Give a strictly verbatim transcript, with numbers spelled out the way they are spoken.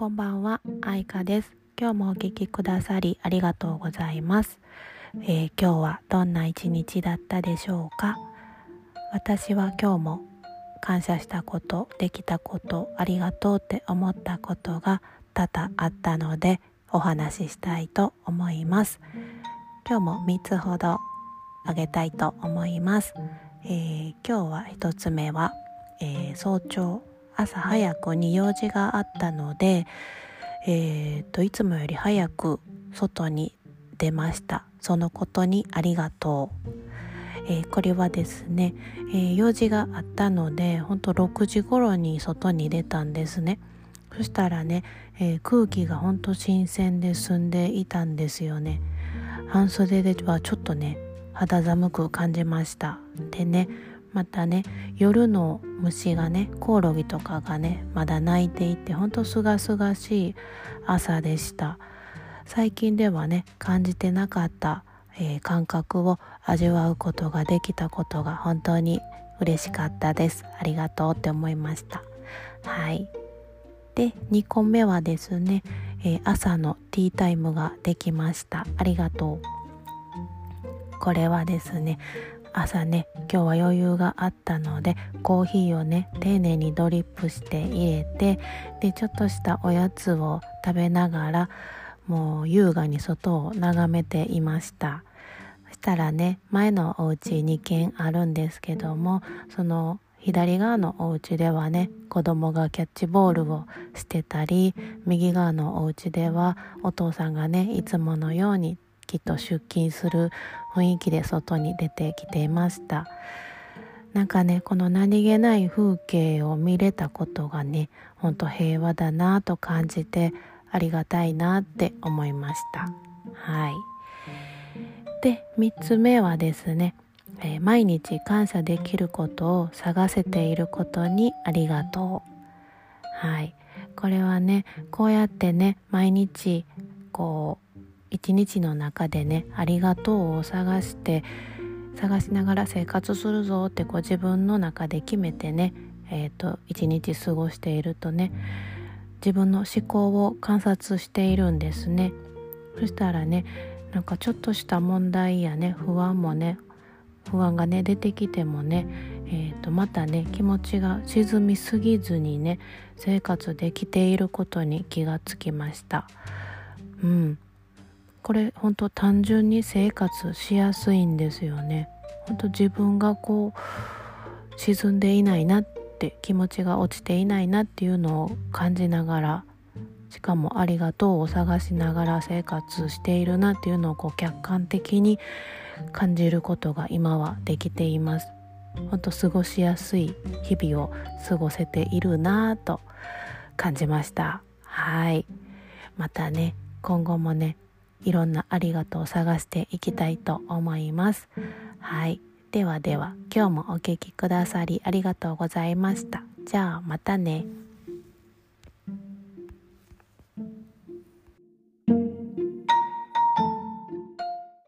こんばんは、あいかです。今日もお聞きくださりありがとうございます、えー、今日はどんな一日だったでしょうか。私は今日も感謝したこと、できたこと、ありがとうって思ったことが多々あったのでお話ししたいと思います。今日もみっつほどあげたいと思います、えー、今日はひとつめは、えー、早朝朝早くに用事があったので、えー、といつもより早く外に出ました。そのことにありがとう、えー、これはですね、えー、用事があったので本当ろくじ頃に外に出たんですね。そしたらね、えー、空気が本当新鮮で澄んでいたんですよね。半袖ではちょっとね肌寒く感じました。でね、またね夜の虫がねコオロギとかがねまだ鳴いていてほんとすがすがしい朝でした。最近ではね感じてなかった、えー、感覚を味わうことができたことが本当に嬉しかったです。ありがとうって思いました。はい。でにこめはですね、えー、朝のティータイムができました。ありがとう。これはですね、朝ね今日は余裕があったのでコーヒーをね丁寧にドリップして入れて、でちょっとしたおやつを食べながらもう優雅に外を眺めていました。そしたらね、前のお家にけんあるんですけども、その左側のお家ではね子供がキャッチボールをしてたり、右側のお家ではお父さんがねいつものようにきっと出勤する雰囲気で外に出てきていました。なんかねこの何気ない風景を見れたことがねほんと平和だなと感じて、ありがたいなって思いました。はい。でみっつめはですね、えー、毎日感謝できることを探せていることにありがとう。はい。これはねこうやってね毎日こう一日の中でねありがとうを探して探しながら生活するぞってこう自分の中で決めてね、えーと一日過ごしているとね自分の思考を観察しているんですね。そしたらねなんかちょっとした問題やね不安もね不安がね出てきてもね、えーとまたね気持ちが沈みすぎずにね生活できていることに気がつきました。うん、これ本当単純に生活しやすいんですよね。本当自分がこう沈んでいないなって、気持ちが落ちていないなっていうのを感じながら、しかもありがとうを探しながら生活しているなっていうのをこう客観的に感じることが今はできています。本当過ごしやすい日々を過ごせているなと感じました。はい。またね今後もねいろんなありがとうを探していきたいと思います。はい。ではでは、今日もお聞きくださりありがとうございました。じゃあまたね。